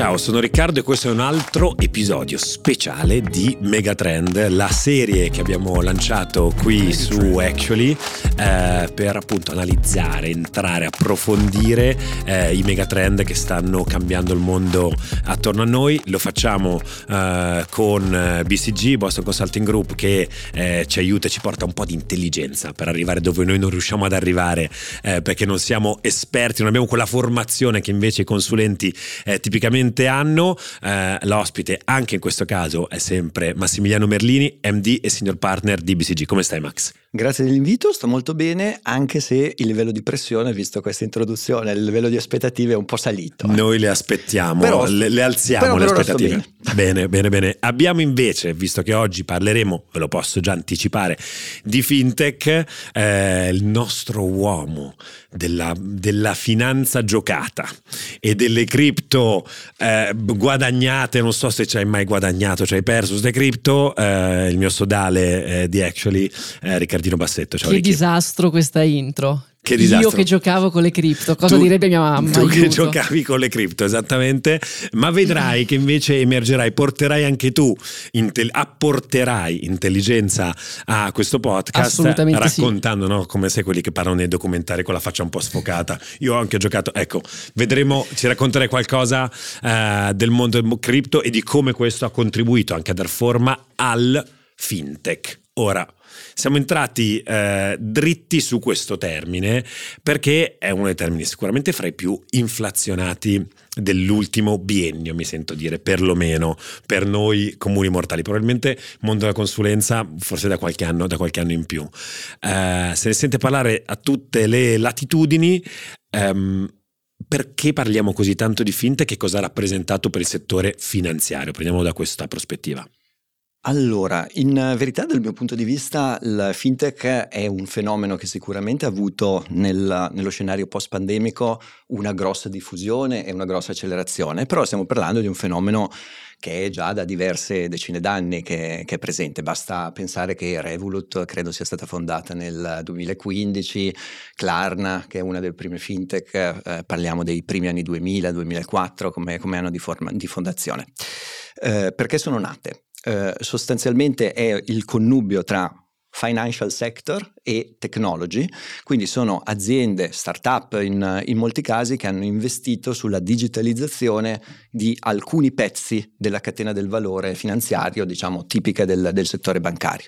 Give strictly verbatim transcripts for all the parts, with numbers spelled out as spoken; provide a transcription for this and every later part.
Ciao, sono Riccardo e questo è un altro episodio speciale di Megatrend, la serie che abbiamo lanciato qui su Actually eh, per appunto analizzare, entrare, approfondire eh, i megatrend che stanno cambiando il mondo attorno a noi. Lo facciamo eh, con B C G, Boston Consulting Group, che eh, ci aiuta e ci porta un po' di intelligenza per arrivare dove noi non riusciamo ad arrivare eh, perché non siamo esperti, non abbiamo quella formazione che invece i consulenti eh, tipicamente hanno. Eh, l'ospite anche in questo caso è sempre Massimiliano Merlini, M D e senior partner di B C G. Come stai, Max? Grazie dell'invito, sto molto bene, anche se il livello di pressione, visto questa introduzione, il livello di aspettative è un po' salito. Eh. Noi le aspettiamo, però, le, le alziamo però, le però aspettative. Bene, bene, bene. Abbiamo invece, visto che oggi parleremo, ve lo posso già anticipare, di fintech, eh, il nostro uomo della, della finanza giocata e delle cripto eh, guadagnate. Non so se ci hai mai guadagnato, ci hai perso queste cripto, eh, il mio sodale eh, di Actually, eh, Riccardo Bassetto. Ciao, che Ricchi. Disastro questa intro. Che disastro. Io che giocavo con le cripto, cosa tu, direbbe mia mamma? Tu aiuto. Che giocavi con le cripto, esattamente, ma vedrai che invece emergerai, porterai anche tu, inte- apporterai intelligenza a questo podcast, raccontando sì. No, come sai quelli che parlano nei documentari con la faccia un po' sfocata. Io ho anche giocato, ecco, vedremo, ci racconterai qualcosa eh, del mondo cripto e di come questo ha contribuito anche a dar forma al fintech. Ora, siamo entrati eh, dritti su questo termine perché è uno dei termini sicuramente fra i più inflazionati dell'ultimo biennio, mi sento dire, perlomeno per noi comuni mortali, probabilmente mondo della consulenza forse da qualche anno, da qualche anno in più. Eh, se ne sente parlare a tutte le latitudini. Ehm, Perché parliamo così tanto di fintech? Che cosa ha rappresentato per il settore finanziario? Prendiamo da questa prospettiva. Allora, in verità dal mio punto di vista il fintech è un fenomeno che sicuramente ha avuto nel, nello scenario post-pandemico una grossa diffusione e una grossa accelerazione, però stiamo parlando di un fenomeno che è già da diverse decine d'anni che, che è presente. Basta pensare che Revolut credo sia stata fondata nel duemilaquindici, Klarna che è una delle prime fintech, eh, parliamo dei primi anni duemila duemilaquattro come, come anno di, forma, di fondazione. Eh, perché sono nate? Uh, sostanzialmente è il connubio tra financial sector e technology, quindi sono aziende, startup in, in molti casi che hanno investito sulla digitalizzazione di alcuni pezzi della catena del valore finanziario, diciamo tipica del, del settore bancario.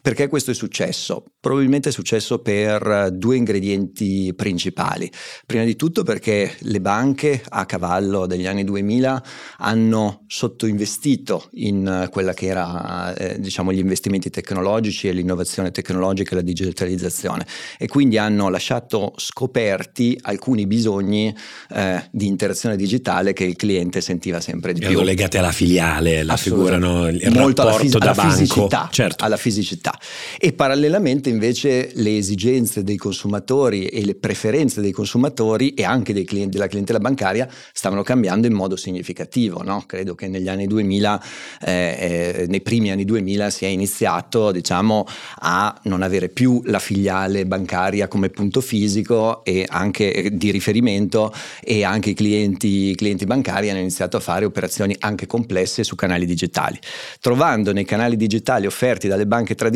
Perché questo è successo? Probabilmente è successo per due ingredienti principali. Prima di tutto perché le banche a cavallo degli anni duemila hanno sottoinvestito in quella che era eh, diciamo gli investimenti tecnologici e l'innovazione tecnologica e la digitalizzazione, e quindi hanno lasciato scoperti alcuni bisogni eh, di interazione digitale che il cliente sentiva sempre di più. Erano legati alla filiale, la figura, no? Il molto rapporto alla fis- da alla banco. Fisicità, certo. Alla fisicità. E parallelamente invece le esigenze dei consumatori e le preferenze dei consumatori e anche dei clienti, della clientela bancaria stavano cambiando in modo significativo, no? Credo che negli anni duemila, eh, nei primi anni duemila si è iniziato, diciamo, a non avere più la filiale bancaria come punto fisico e anche di riferimento, e anche i clienti, i clienti bancari hanno iniziato a fare operazioni anche complesse su canali digitali, trovando nei canali digitali offerti dalle banche tradizionali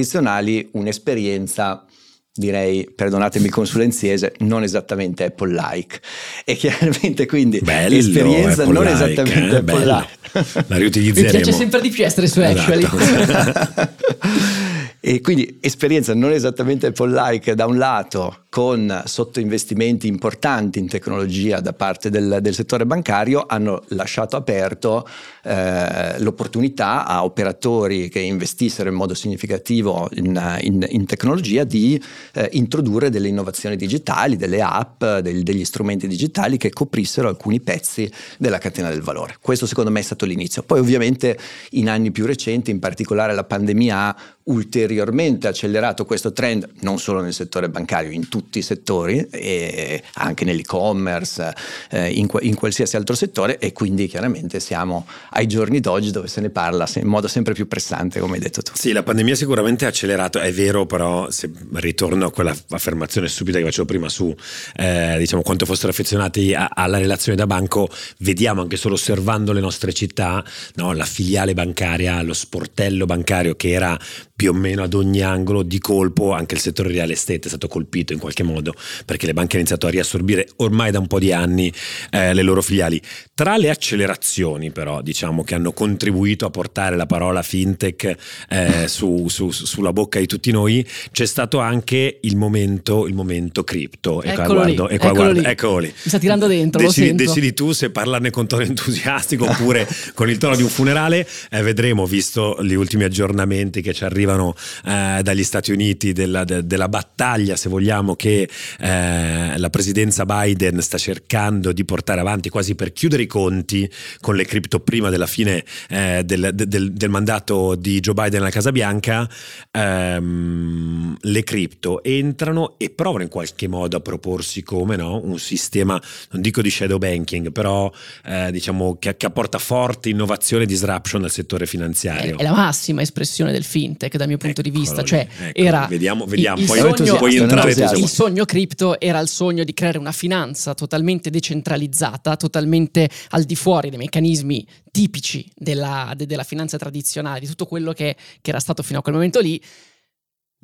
un'esperienza, direi, perdonatemi il consulenziese, non esattamente Apple-like. E chiaramente quindi bello, l'esperienza Apple non like, esattamente eh, Apple-like. La riutilizzeremo. Mi piace sempre di più essere su Actually. Esatto. E quindi esperienza non esattamente Apple-like da un lato, con sottoinvestimenti importanti in tecnologia da parte del, del settore bancario, hanno lasciato aperto eh, l'opportunità a operatori che investissero in modo significativo in, in, in tecnologia di eh, introdurre delle innovazioni digitali, delle app, del, degli strumenti digitali che coprissero alcuni pezzi della catena del valore. Questo secondo me è stato l'inizio. Poi ovviamente in anni più recenti, in particolare la pandemia, ha ulteriormente accelerato questo trend non solo nel settore bancario, in tutti tutti i settori, e anche nell'e-commerce, eh, in, in qualsiasi altro settore, e quindi chiaramente siamo ai giorni d'oggi dove se ne parla in modo sempre più pressante, come hai detto tu. Sì, la pandemia sicuramente ha accelerato, è vero, però se ritorno a quella affermazione subito che facevo prima su eh, diciamo quanto fossero affezionati a, alla relazione da banco, vediamo anche solo osservando le nostre città, no? La filiale bancaria, lo sportello bancario che era più o meno ad ogni angolo, di colpo anche il settore real estate è stato colpito in qualche modo, perché le banche hanno iniziato a riassorbire ormai da un po' di anni eh, le loro filiali. Tra le accelerazioni però, diciamo, che hanno contribuito a portare la parola fintech eh, su, su, sulla bocca di tutti noi, c'è stato anche il momento il momento cripto. E qua guardo, e qua guardo, eccolo lì. Mi sta tirando dentro, decidi, lo sento. Decidi tu se parlarne con tono entusiastico oppure con il tono di un funerale. Eh, vedremo, visto gli ultimi aggiornamenti che ci arrivano Eh, dagli Stati Uniti, della, de, della battaglia, se vogliamo, che eh, la presidenza Biden sta cercando di portare avanti quasi per chiudere i conti con le cripto prima della fine eh, del, del, del mandato di Joe Biden alla Casa Bianca. Ehm, le cripto entrano e provano in qualche modo a proporsi come, no, un sistema, non dico di shadow banking, però eh, diciamo che, che apporta forte innovazione e disruption al settore finanziario. È, è la massima espressione del fintech dal mio punto Eccolo di vista, lì, cioè ecco, era vediamo, vediamo. Il, il, poi sogno, puoi entrare, il sogno cripto era il sogno di creare una finanza totalmente decentralizzata, totalmente al di fuori dei meccanismi tipici della, de, della finanza tradizionale, di tutto quello che, che era stato fino a quel momento lì.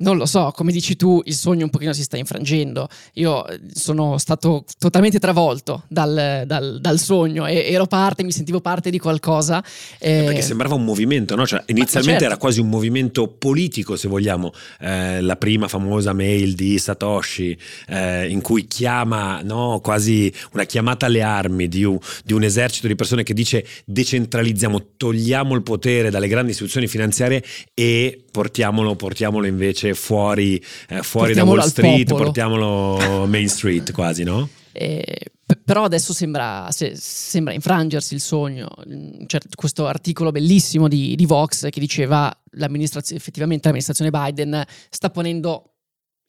Non lo so, come dici tu, il sogno un pochino si sta infrangendo. Io sono stato totalmente travolto dal, dal, dal sogno, e ero parte, mi sentivo parte di qualcosa. E... Perché sembrava un movimento, no? Cioè, inizialmente certo. Era quasi un movimento politico, se vogliamo. Eh, la prima famosa mail di Satoshi, eh, in cui chiama, no, quasi una chiamata alle armi di un, di un esercito di persone che dice: decentralizziamo, togliamo il potere dalle grandi istituzioni finanziarie e portiamolo, portiamolo invece fuori, eh, fuori da Wall Street, portiamolo Main Street quasi, no? Eh, però adesso sembra, se, sembra infrangersi il sogno. C'è questo articolo bellissimo di, di Vox che diceva l'amministrazione, effettivamente l'amministrazione Biden sta ponendo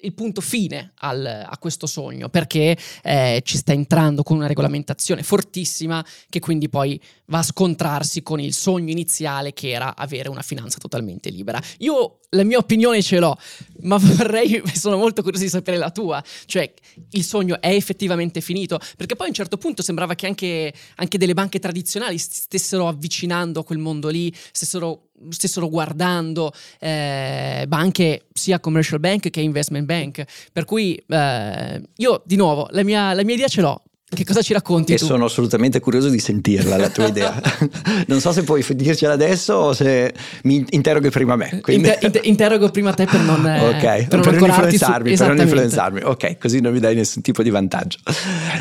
il punto fine al, a questo sogno, perché eh, ci sta entrando con una regolamentazione fortissima che quindi poi va a scontrarsi con il sogno iniziale, che era avere una finanza totalmente libera. Io la mia opinione ce l'ho, ma vorrei, sono molto curioso di sapere la tua. Cioè, il sogno è effettivamente finito? Perché poi a un certo punto sembrava che anche, anche delle banche tradizionali stessero avvicinando a quel mondo lì, stessero stessero guardando eh, banche sia commercial bank che investment bank, per cui eh, io di nuovo la mia, la mia idea ce l'ho. Che cosa ci racconti e tu? Sono assolutamente curioso di sentirla, la tua idea. Non so se puoi dircela adesso o se mi interroghi prima me. Quindi... Inter- inter- interrogo prima te per non, okay. per non, per non influenzarmi, su... per non influenzarmi. Ok, così non mi dai nessun tipo di vantaggio.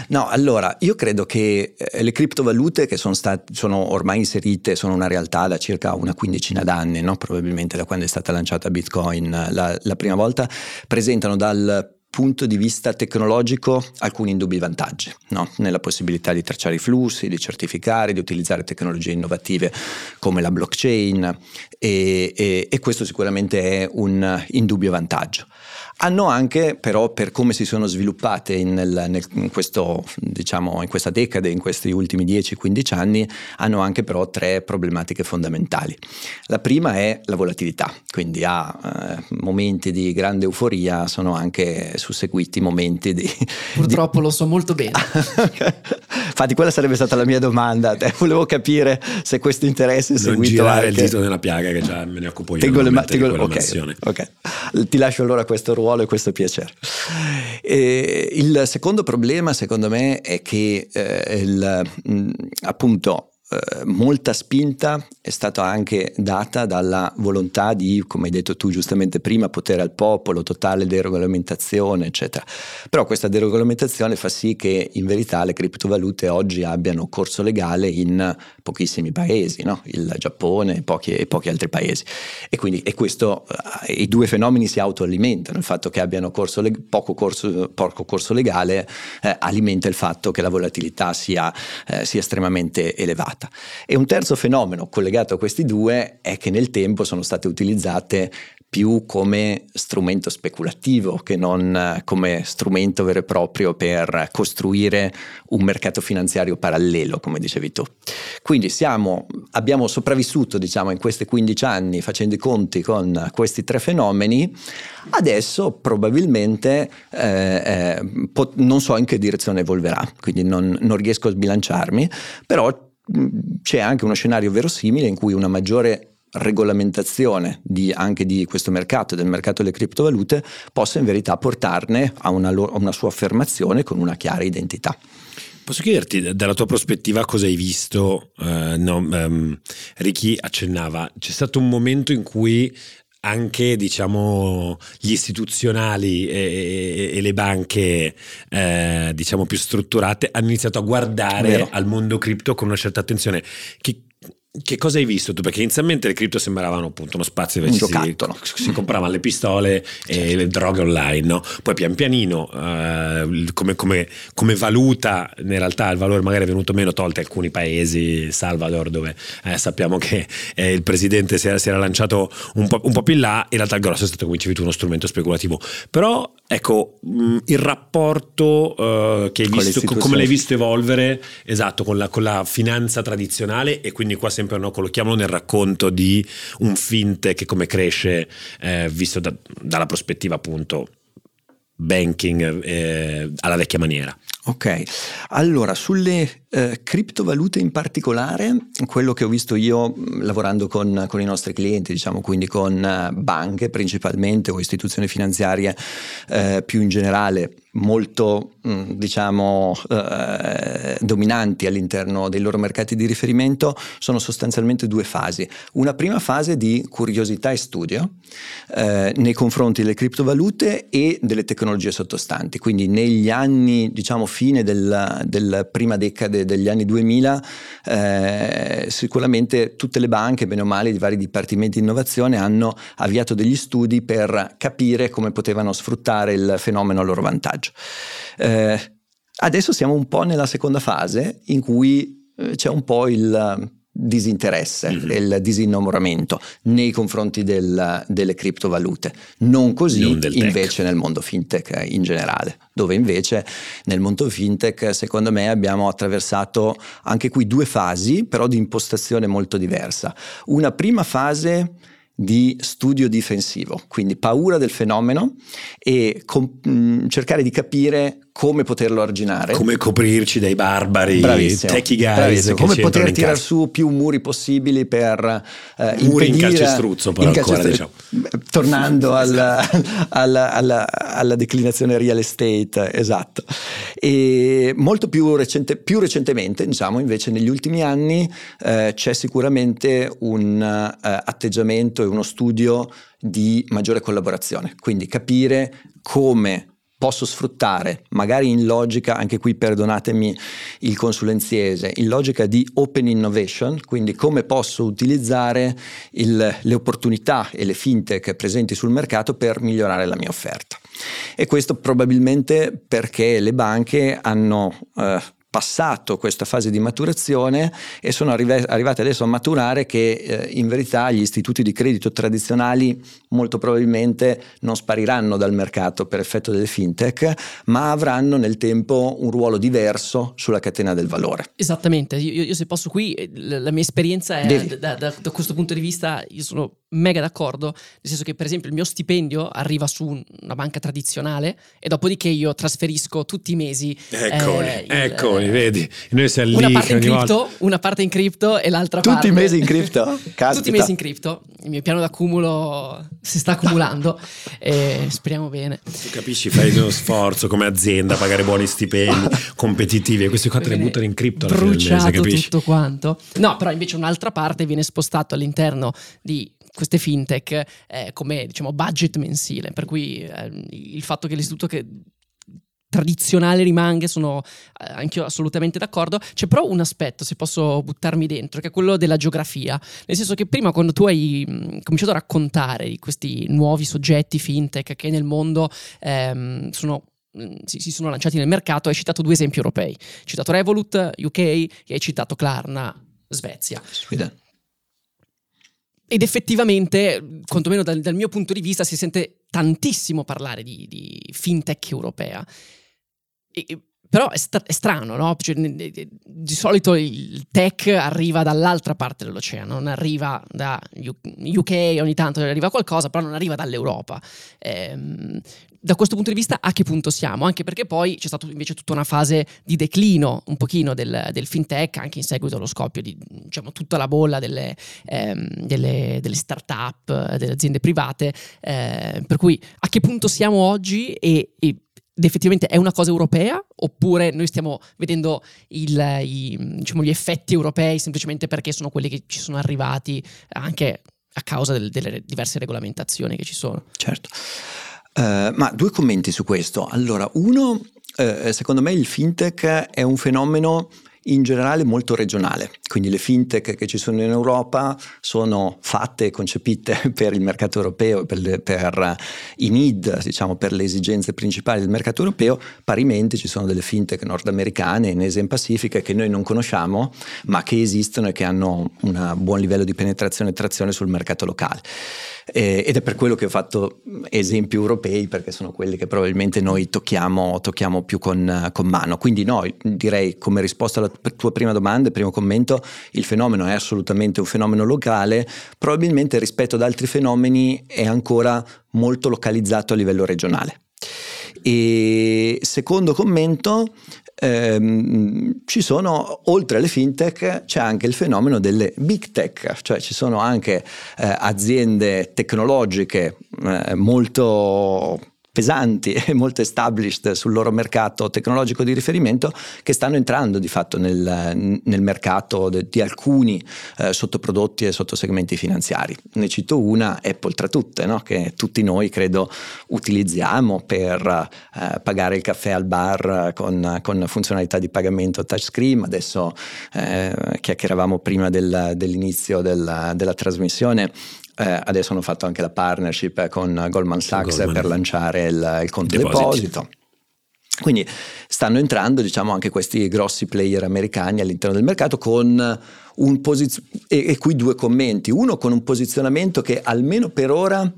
No, allora, io credo che le criptovalute che sono, stat- sono ormai inserite, sono una realtà da circa una quindicina d'anni, no? Probabilmente da quando è stata lanciata Bitcoin la, la prima volta, presentano dal punto di vista tecnologico alcuni indubbi vantaggi, no? Nella possibilità di tracciare i flussi, di certificare, di utilizzare tecnologie innovative come la blockchain, e, e, e questo sicuramente è un indubbio vantaggio. Hanno anche però, per come si sono sviluppate in, nel, in, questo, diciamo, in questa decade, in questi ultimi dieci quindici anni, hanno anche però tre problematiche fondamentali. La prima è la volatilità, quindi a eh, momenti di grande euforia sono anche susseguiti momenti di… Purtroppo di... lo so molto bene. Infatti quella sarebbe stata la mia domanda, volevo capire se questo interesse è non seguito… Non girare anche... il dito nella piaga, che già me ne occupo io. Tengo le ma- tengo... Okay, ok, ti lascio allora questo ruolo e questo piacere. E il secondo problema, secondo me, è che eh, il, mh, appunto eh, molta spinta è stata anche data dalla volontà di, come hai detto tu giustamente prima, potere al popolo, totale deregolamentazione, eccetera. Però questa deregolamentazione fa sì che in verità le criptovalute oggi abbiano corso legale in pochissimi paesi, no? Il Giappone e pochi, pochi altri paesi. E quindi e questo, i due fenomeni si autoalimentano. Il fatto che abbiano corso le, poco, corso, poco corso legale eh, alimenta il fatto che la volatilità sia, eh, sia estremamente elevata. E un terzo fenomeno collegato a questi due è che nel tempo sono state utilizzate più come strumento speculativo che non come strumento vero e proprio per costruire un mercato finanziario parallelo, come dicevi tu. Quindi siamo, abbiamo sopravvissuto, diciamo, in questi quindici anni facendo i conti con questi tre fenomeni. Adesso probabilmente eh, eh, pot- non so in che direzione evolverà, quindi non, non riesco a sbilanciarmi, però c'è anche uno scenario verosimile in cui una maggiore regolamentazione di, anche di questo mercato, del mercato delle criptovalute, possa in verità portarne a una, a una sua affermazione con una chiara identità. Posso chiederti, dalla tua prospettiva, cosa hai visto? Uh, no, um, Ricky accennava, c'è stato un momento in cui anche, diciamo, gli istituzionali e, e, e le banche eh, diciamo più strutturate hanno iniziato a guardare Vero. al mondo cripto con una certa attenzione. Che, che cosa hai visto tu? Perché inizialmente le cripto sembravano appunto uno spazio dove si, si compravano le pistole e certo. le droghe online, no? Poi pian pianino eh, come, come, come valuta in realtà il valore magari è venuto meno, tolte alcuni paesi, Salvador, dove eh, sappiamo che eh, il presidente si era, si era lanciato un po', un po' più in là. In realtà il grosso è stato, come dicevi tu, uno strumento speculativo. Però ecco, mh, il rapporto eh, che hai con visto, come l'hai visto evolvere, esatto, con la, con la finanza tradizionale, e quindi qua sempre, no, collochiamolo nel racconto di un fintech che come cresce, eh, visto da, dalla prospettiva appunto banking eh, alla vecchia maniera. Ok, allora sulle eh, criptovalute in particolare, quello che ho visto io lavorando con, con i nostri clienti, diciamo, quindi con eh, banche principalmente o istituzioni finanziarie eh, più in generale, molto mh, diciamo eh, dominanti all'interno dei loro mercati di riferimento, sono sostanzialmente due fasi. Una prima fase di curiosità e studio eh, nei confronti delle criptovalute e delle tecnologie sottostanti, quindi negli anni, diciamo, fine della, della prima decade degli anni duemila, eh, sicuramente tutte le banche, bene o male, di vari dipartimenti di innovazione hanno avviato degli studi per capire come potevano sfruttare il fenomeno a loro vantaggio. Eh, adesso siamo un po' nella seconda fase, in cui eh, c'è un po' il disinteresse, mm-hmm. il disinnamoramento nei confronti del, delle criptovalute. Non così non invece tech. Nel mondo fintech in generale, dove invece nel mondo fintech secondo me abbiamo attraversato anche qui due fasi, però di impostazione molto diversa. Una prima fase di studio difensivo, quindi paura del fenomeno e com- mh, cercare di capire come poterlo arginare, come coprirci dai barbari, techie guys, come poter tirar su più muri possibili per eh, muri impedire, in calcestruzzo, però in calcestruzzo, ancora, diciamo. Tornando alla, alla, alla, alla declinazione real estate, esatto. E molto più, recente, più recentemente, diciamo, invece negli ultimi anni eh, c'è sicuramente un eh, atteggiamento e uno studio di maggiore collaborazione, quindi capire come posso sfruttare, magari in logica, anche qui perdonatemi il consulenziese, in logica di open innovation, quindi come posso utilizzare il, le opportunità e le fintech presenti sul mercato per migliorare la mia offerta. E questo probabilmente perché le banche hanno eh, passato questa fase di maturazione e sono arrive, arrivate adesso a maturare che eh, in verità gli istituti di credito tradizionali molto probabilmente non spariranno dal mercato per effetto delle fintech, ma avranno nel tempo un ruolo diverso sulla catena del valore. Esattamente, io, io se posso qui, la mia esperienza è da, da, da questo punto di vista, io sono mega d'accordo, nel senso che per esempio il mio stipendio arriva su una banca tradizionale e dopodiché io trasferisco tutti i mesi eccoli, eh, il, eccoli eh, vedi noi siamo una lì parte in cripto volta. Una parte in cripto e l'altra tutti parte tutti i mesi in cripto tutti i mesi in cripto, il mio piano d'accumulo si sta accumulando e speriamo bene. Tu capisci, fai uno sforzo come azienda a pagare buoni stipendi competitivi e questi qua te li buttano in cripto, bruciato capisci? Tutto quanto no, però invece un'altra parte viene spostato all'interno di queste fintech eh, come, diciamo, budget mensile, per cui eh, il fatto che l'istituto che tradizionale rimanga, sono eh, anch'io assolutamente d'accordo. C'è però un aspetto, se posso buttarmi dentro, che è quello della geografia, nel senso che prima quando tu hai mh, cominciato a raccontare di questi nuovi soggetti fintech che nel mondo ehm, sono si sono lanciati nel mercato, hai citato due esempi europei, hai citato Revolut U K e hai citato Klarna Svezia. Sweden. Ed effettivamente, quantomeno dal, dal mio punto di vista, si sente tantissimo parlare di, di fintech europea. E, però è, st- è strano, no? Cioè, di solito il tech arriva dall'altra parte dell'oceano, non arriva da U K, ogni tanto arriva qualcosa, però non arriva dall'Europa. Ehm, da questo punto di vista a che punto siamo? Anche perché poi c'è stata invece tutta una fase di declino un pochino del, del fintech, anche in seguito allo scoppio di, diciamo, tutta la bolla delle, ehm, delle, delle start-up, delle aziende private, ehm, per cui a che punto siamo oggi e, e ed effettivamente è una cosa europea oppure noi stiamo vedendo il, i, diciamo, gli effetti europei semplicemente perché sono quelli che ci sono arrivati anche a causa del, delle diverse regolamentazioni che ci sono? Certo, uh, ma due commenti su questo. Allora, uno, uh, secondo me il fintech è un fenomeno in generale molto regionale, quindi le fintech che ci sono in Europa sono fatte e concepite per il mercato europeo, per, le, per i need, diciamo, per le esigenze principali del mercato europeo. Parimenti ci sono delle fintech nordamericane in Asia e in Pacifica che noi non conosciamo ma che esistono e che hanno un buon livello di penetrazione e trazione sul mercato locale, eh, ed è per quello che ho fatto esempi europei, perché sono quelli che probabilmente noi tocchiamo, tocchiamo più con, con mano. Quindi no, direi come risposta alla tua prima domanda, primo commento, il fenomeno è assolutamente un fenomeno locale, probabilmente rispetto ad altri fenomeni è ancora molto localizzato a livello regionale. E secondo commento, ehm, ci sono, oltre alle fintech, c'è anche il fenomeno delle big tech, cioè ci sono anche eh, aziende tecnologiche eh, molto pesanti e molto established sul loro mercato tecnologico di riferimento che stanno entrando di fatto nel, nel mercato de, di alcuni eh, sottoprodotti e sottosegmenti finanziari. Ne cito una, Apple tra tutte, no? Che tutti noi credo utilizziamo per eh, pagare il caffè al bar con, con funzionalità di pagamento touchscreen. Adesso eh, chiacchieravamo prima del, dell'inizio della, della trasmissione. Eh, adesso hanno fatto anche la partnership con Goldman Sachs Goldman. per lanciare il, il conto deposito. deposito. Quindi stanno entrando, diciamo, anche questi grossi player americani all'interno del mercato con un posiz- e, e qui due commenti. Uno, con un posizionamento che almeno per ora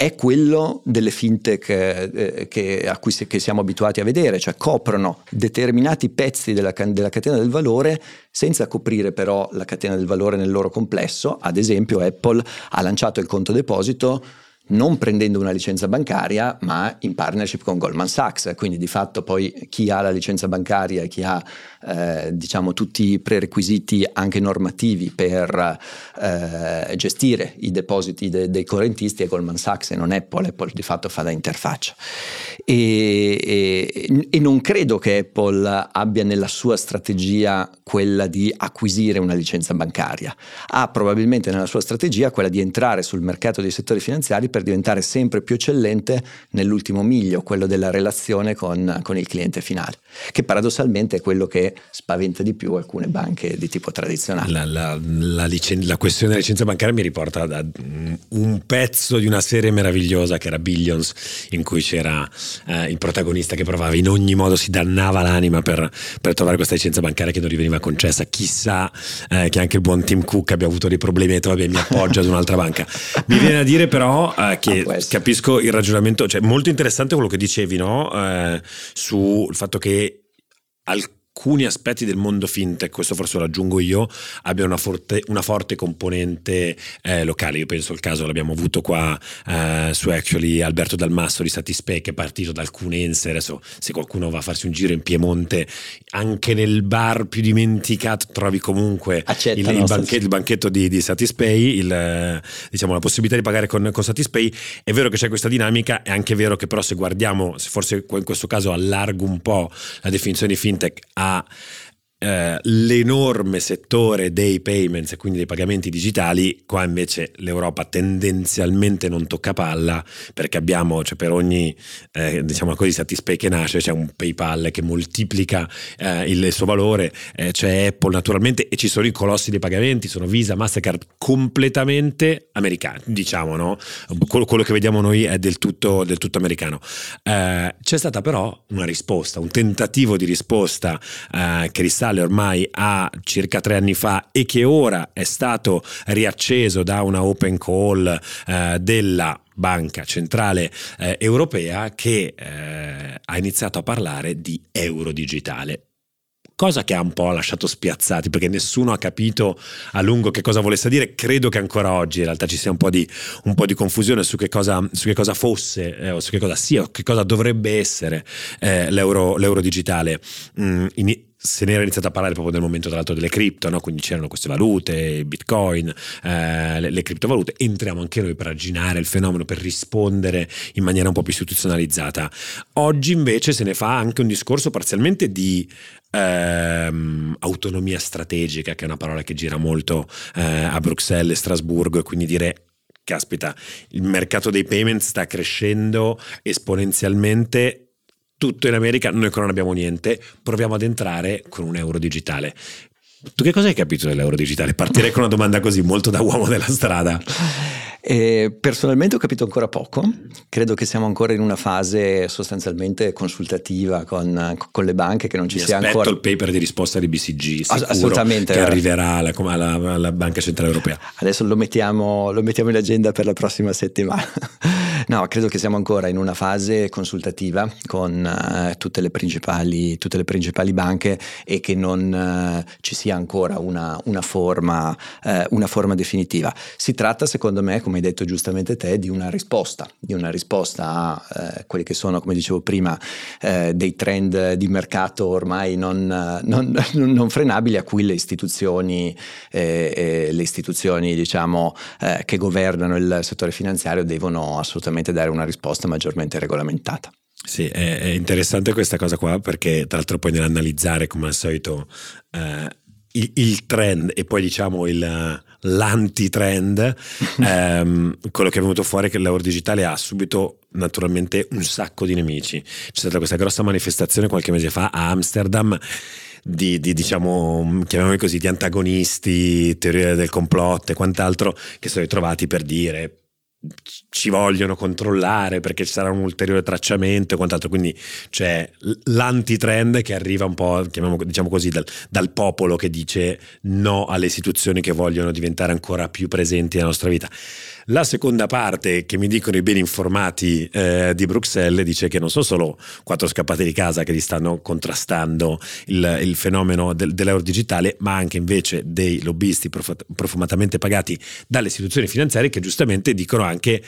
è quello delle fintech eh, che, a cui si, che siamo abituati a vedere, cioè coprono determinati pezzi della, della catena del valore senza coprire però la catena del valore nel loro complesso. Ad esempio Apple ha lanciato il conto deposito non prendendo una licenza bancaria ma in partnership con Goldman Sachs, quindi di fatto poi chi ha la licenza bancaria e chi ha eh, diciamo tutti i prerequisiti anche normativi per eh, gestire i depositi de- dei correntisti è Goldman Sachs e non Apple. Apple di fatto fa da interfaccia e, e, e non credo che Apple abbia nella sua strategia quella di acquisire una licenza bancaria, ha probabilmente nella sua strategia quella di entrare sul mercato dei settori finanziari per per diventare sempre più eccellente nell'ultimo miglio, quello della relazione con, con il cliente finale, che paradossalmente è quello che spaventa di più alcune banche di tipo tradizionale. La, la, la, licen- la questione della licenza bancaria mi riporta a un pezzo di una serie meravigliosa che era Billions, in cui c'era eh, il protagonista che provava in ogni modo, si dannava l'anima per, per trovare questa licenza bancaria che non gli veniva concessa. Chissà eh, che anche il buon Tim Cook abbia avuto dei problemi e mi appoggia ad un'altra banca. Mi viene a dire però Uh, che ah, capisco il ragionamento, cioè molto interessante quello che dicevi, no? Uh, sul fatto che alcuni aspetti del mondo fintech, questo forse lo aggiungo io, abbiano una forte, una forte componente eh, locale. Io penso al caso, l'abbiamo avuto qua uh, su Actually, Alberto Dalmasso di Satispay, che è partito da alcune ense. Adesso se qualcuno va a farsi un giro in Piemonte, anche nel bar più dimenticato trovi comunque Accetta, il, no, il, banchetto, il banchetto di, di Satispay, il, diciamo, la possibilità di pagare con, con Satispay. È vero che c'è questa dinamica, è anche vero che però se guardiamo, se forse in questo caso allargo un po' la definizione di fintech a eh, l'enorme settore dei payments e quindi dei pagamenti digitali, qua invece l'Europa tendenzialmente non tocca palla, perché abbiamo, cioè per ogni eh, diciamo così Satispay che nasce c'è un PayPal che moltiplica eh, il suo valore, eh, c'è Apple naturalmente e ci sono i colossi dei pagamenti, sono Visa, Mastercard, completamente americani, diciamo, no? Quello, quello che vediamo noi è del tutto, del tutto americano. Eh, c'è stata però una risposta, un tentativo di risposta eh, che risale digitale ormai a circa tre anni fa e che ora è stato riacceso da una open call eh, della Banca Centrale eh, Europea che eh, ha iniziato a parlare di euro digitale. Cosa che ha un po' lasciato spiazzati, perché nessuno ha capito a lungo che cosa volesse dire. Credo che ancora oggi in realtà ci sia un po' di, un po' di confusione su che cosa, su che cosa fosse, eh, o su che cosa sia, o che cosa dovrebbe essere eh, l'euro, l'euro digitale. Mm, in, se ne era iniziato a parlare proprio nel momento, tra l'altro, delle cripto, no? Quindi c'erano queste valute, Bitcoin, eh, le, le criptovalute. Entriamo anche noi per arginare il fenomeno, per rispondere in maniera un po' più istituzionalizzata. Oggi invece se ne fa anche un discorso parzialmente di Ehm, autonomia strategica, che è una parola che gira molto eh, a Bruxelles e Strasburgo, e quindi dire: caspita, il mercato dei payment sta crescendo esponenzialmente tutto in America, noi ancora non abbiamo niente, proviamo ad entrare con un euro digitale. Tu che cosa hai capito dell'euro digitale? Partirei con una domanda così, molto da uomo della strada. Eh, personalmente ho capito ancora poco, credo che siamo ancora in una fase sostanzialmente consultativa con, con le banche, che non ci Mi sia aspetto ancora. Aspetto il paper di risposta di B C G, sicuro, assolutamente, che arriverà alla, alla, alla Banca Centrale Europea. Adesso lo mettiamo, lo mettiamo in agenda per la prossima settimana. No, credo che siamo ancora in una fase consultativa con eh, tutte le principali, tutte le principali banche, e che non eh, ci sia ancora una, una, forma, eh, una forma definitiva. Si tratta, secondo me, come hai detto giustamente te, di una risposta, di una risposta a eh, quelli che sono, come dicevo prima, eh, dei trend di mercato ormai non, non, non frenabili, a cui le istituzioni, eh, eh, le istituzioni diciamo, eh, che governano il settore finanziario devono assolutamente dare una risposta maggiormente regolamentata. Sì, è, è interessante questa cosa qua, perché tra l'altro poi nell'analizzare, come al solito, eh, il, il trend e poi diciamo il... l'antitrend, ehm, quello che è venuto fuori è che l'euro digitale ha subito naturalmente un sacco di nemici. C'è stata questa grossa manifestazione qualche mese fa a Amsterdam di, di diciamo, chiamiamoli così, di antagonisti, teorie del complotto e quant'altro, che sono ritrovati per dire: ci vogliono controllare perché ci sarà un ulteriore tracciamento e quant'altro. Quindi c'è l'antitrend che arriva un po', chiamiamo, diciamo così, dal, dal popolo che dice no alle istituzioni che vogliono diventare ancora più presenti nella nostra vita. La seconda parte, che mi dicono i ben informati eh, di Bruxelles, dice che non sono solo quattro scappate di casa che li stanno contrastando il, il fenomeno del, dell'euro digitale, ma anche invece dei lobbisti prof, profumatamente pagati dalle istituzioni finanziarie, che giustamente dicono anche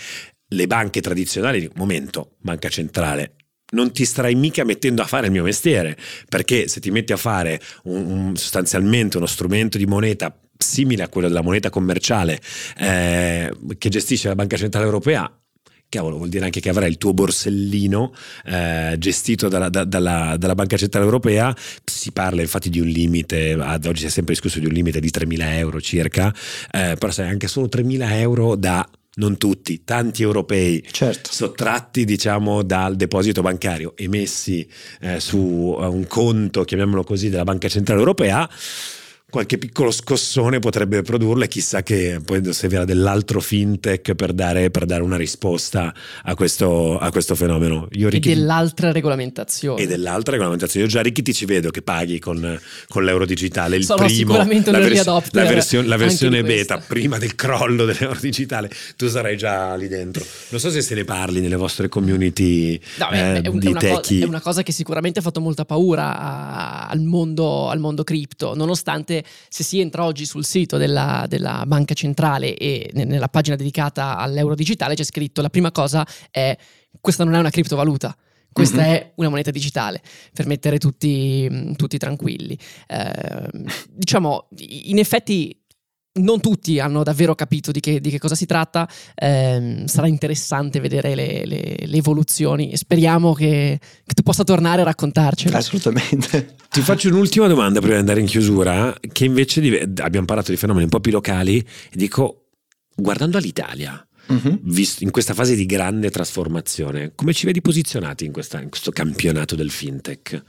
le banche tradizionali: un momento, Banca Centrale, non ti starai mica mettendo a fare il mio mestiere, perché se ti metti a fare un, un, sostanzialmente uno strumento di moneta simile a quello della moneta commerciale eh, che gestisce la Banca Centrale Europea, cavolo, vuol dire anche che avrai il tuo borsellino eh, gestito dalla, da, dalla, dalla Banca Centrale Europea. Si parla infatti di un limite, ad oggi si è sempre discusso di un limite di tremila euro circa, eh, però sai, anche solo tremila euro da non tutti, tanti europei, certo, sottratti diciamo dal deposito bancario e messi eh, su un conto, chiamiamolo così, della Banca Centrale Europea, qualche piccolo scossone potrebbe produrle. Chissà che poi servirà dell'altro fintech per dare, per dare una risposta a questo, a questo fenomeno. Io, Ricky, e dell'altra regolamentazione. E dell'altra regolamentazione. Io già, Ricky, ti ci vedo che paghi con, con l'euro digitale. Il Sono primo, sicuramente un early adopter, la, versione, la versione beta, prima del crollo dell'euro digitale. Tu sarai già lì dentro. Non so se se ne parli nelle vostre community no, eh, è, è un, di è una techi. Co- è una cosa che sicuramente ha fatto molta paura a, al mondo, al mondo cripto, nonostante, se si entra oggi sul sito della, della Banca Centrale e nella pagina dedicata all'euro digitale c'è scritto: la prima cosa è: questa non è una criptovaluta, questa mm-hmm. è una moneta digitale, per mettere tutti, tutti tranquilli. Eh, diciamo, in effetti non tutti hanno davvero capito di che, di che cosa si tratta. Eh, sarà interessante vedere le, le, le evoluzioni. Speriamo che, che tu possa tornare a raccontarcelo. Assolutamente. Ti faccio un'ultima domanda prima di andare in chiusura, che invece di, abbiamo parlato di fenomeni un po' più locali, e dico, guardando all'Italia, mm-hmm. visto in questa fase di grande trasformazione, come ci vedi posizionati in, questa, in questo campionato del fintech?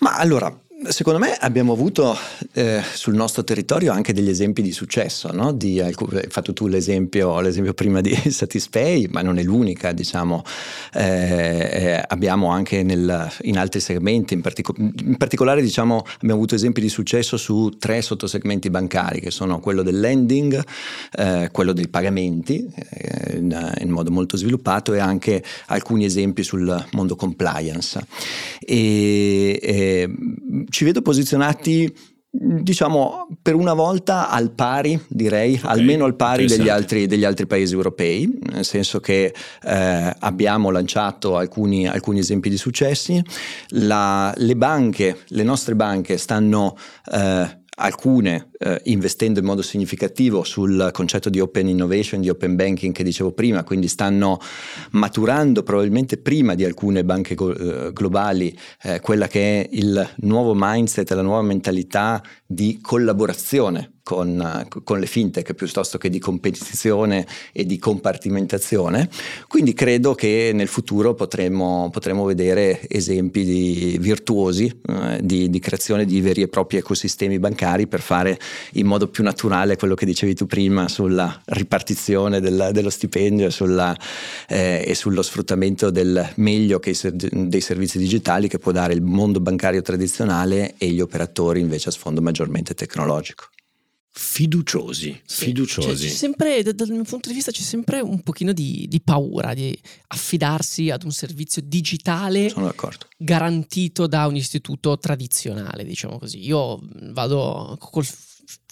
Ma allora, Secondo me abbiamo avuto eh, sul nostro territorio anche degli esempi di successo, no? Di, hai fatto tu l'esempio, l'esempio prima di Satispay, ma non è l'unica, diciamo. Eh, abbiamo anche nel, in altri segmenti, in, partico- in particolare diciamo, abbiamo avuto esempi di successo su tre sottosegmenti bancari, che sono quello del lending, eh, quello dei pagamenti eh, in, in modo molto sviluppato, e anche alcuni esempi sul mondo compliance. E, e, ci vedo posizionati, diciamo, per una volta al pari, direi, okay, almeno al pari degli altri, degli altri paesi europei, nel senso che eh, abbiamo lanciato alcuni, alcuni esempi di successi. La, le banche, le nostre banche stanno... Eh, alcune eh, investendo in modo significativo sul concetto di open innovation, di open banking che dicevo prima, quindi stanno maturando probabilmente prima di alcune banche go- globali eh, quella che è il nuovo mindset, la nuova mentalità di collaborazione con, con le fintech piuttosto che di competizione e di compartimentazione. Quindi credo che nel futuro potremo, potremo vedere esempi di virtuosi eh, di, di creazione di veri e propri ecosistemi bancari, per fare in modo più naturale quello che dicevi tu prima sulla ripartizione della, dello stipendio sulla, eh, e sullo sfruttamento del meglio che i, dei servizi digitali che può dare il mondo bancario tradizionale e gli operatori invece a sfondo maggiormente tecnologico. Fiduciosi, sì, fiduciosi. Cioè, c'è sempre, dal mio punto di vista, c'è sempre un pochino di, di paura di affidarsi ad un servizio digitale. Sono d'accordo. Garantito da un istituto tradizionale, diciamo così. Io vado col,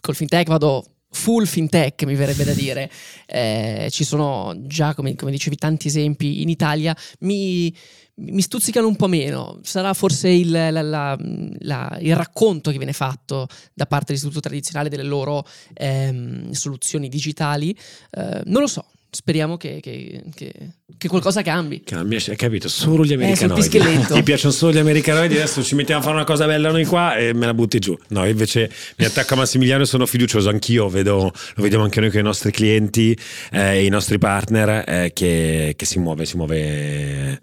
col fintech, vado full fintech, mi verrebbe da dire. Eh, ci sono già, come, come dicevi, tanti esempi in Italia. Mi... mi stuzzicano un po' meno, sarà forse il, la, la, la, il racconto che viene fatto da parte dell'istituto tradizionale delle loro ehm, soluzioni digitali, eh, non lo so, speriamo che, che, che, che qualcosa cambi. Cambia, hai capito, solo gli americanoidi, eh, ti piacciono solo gli americanoidi, adesso ci mettiamo a fare una cosa bella noi qua e me la butti giù. No, invece mi attacco a Massimiliano e sono fiducioso anch'io, vedo, lo vediamo anche noi con i nostri clienti e eh, i nostri partner eh, che, che si muove si muove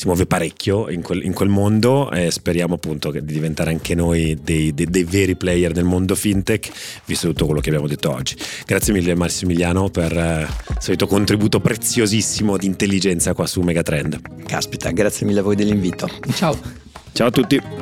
si muove parecchio in quel, in quel mondo, e eh, speriamo appunto di diventare anche noi dei, dei, dei veri player del mondo fintech, visto tutto quello che abbiamo detto oggi. Grazie mille Massimiliano per eh, solito contributo preziosissimo di intelligenza qua su Megatrend. Caspita, grazie mille a voi dell'invito. Ciao. Ciao a tutti.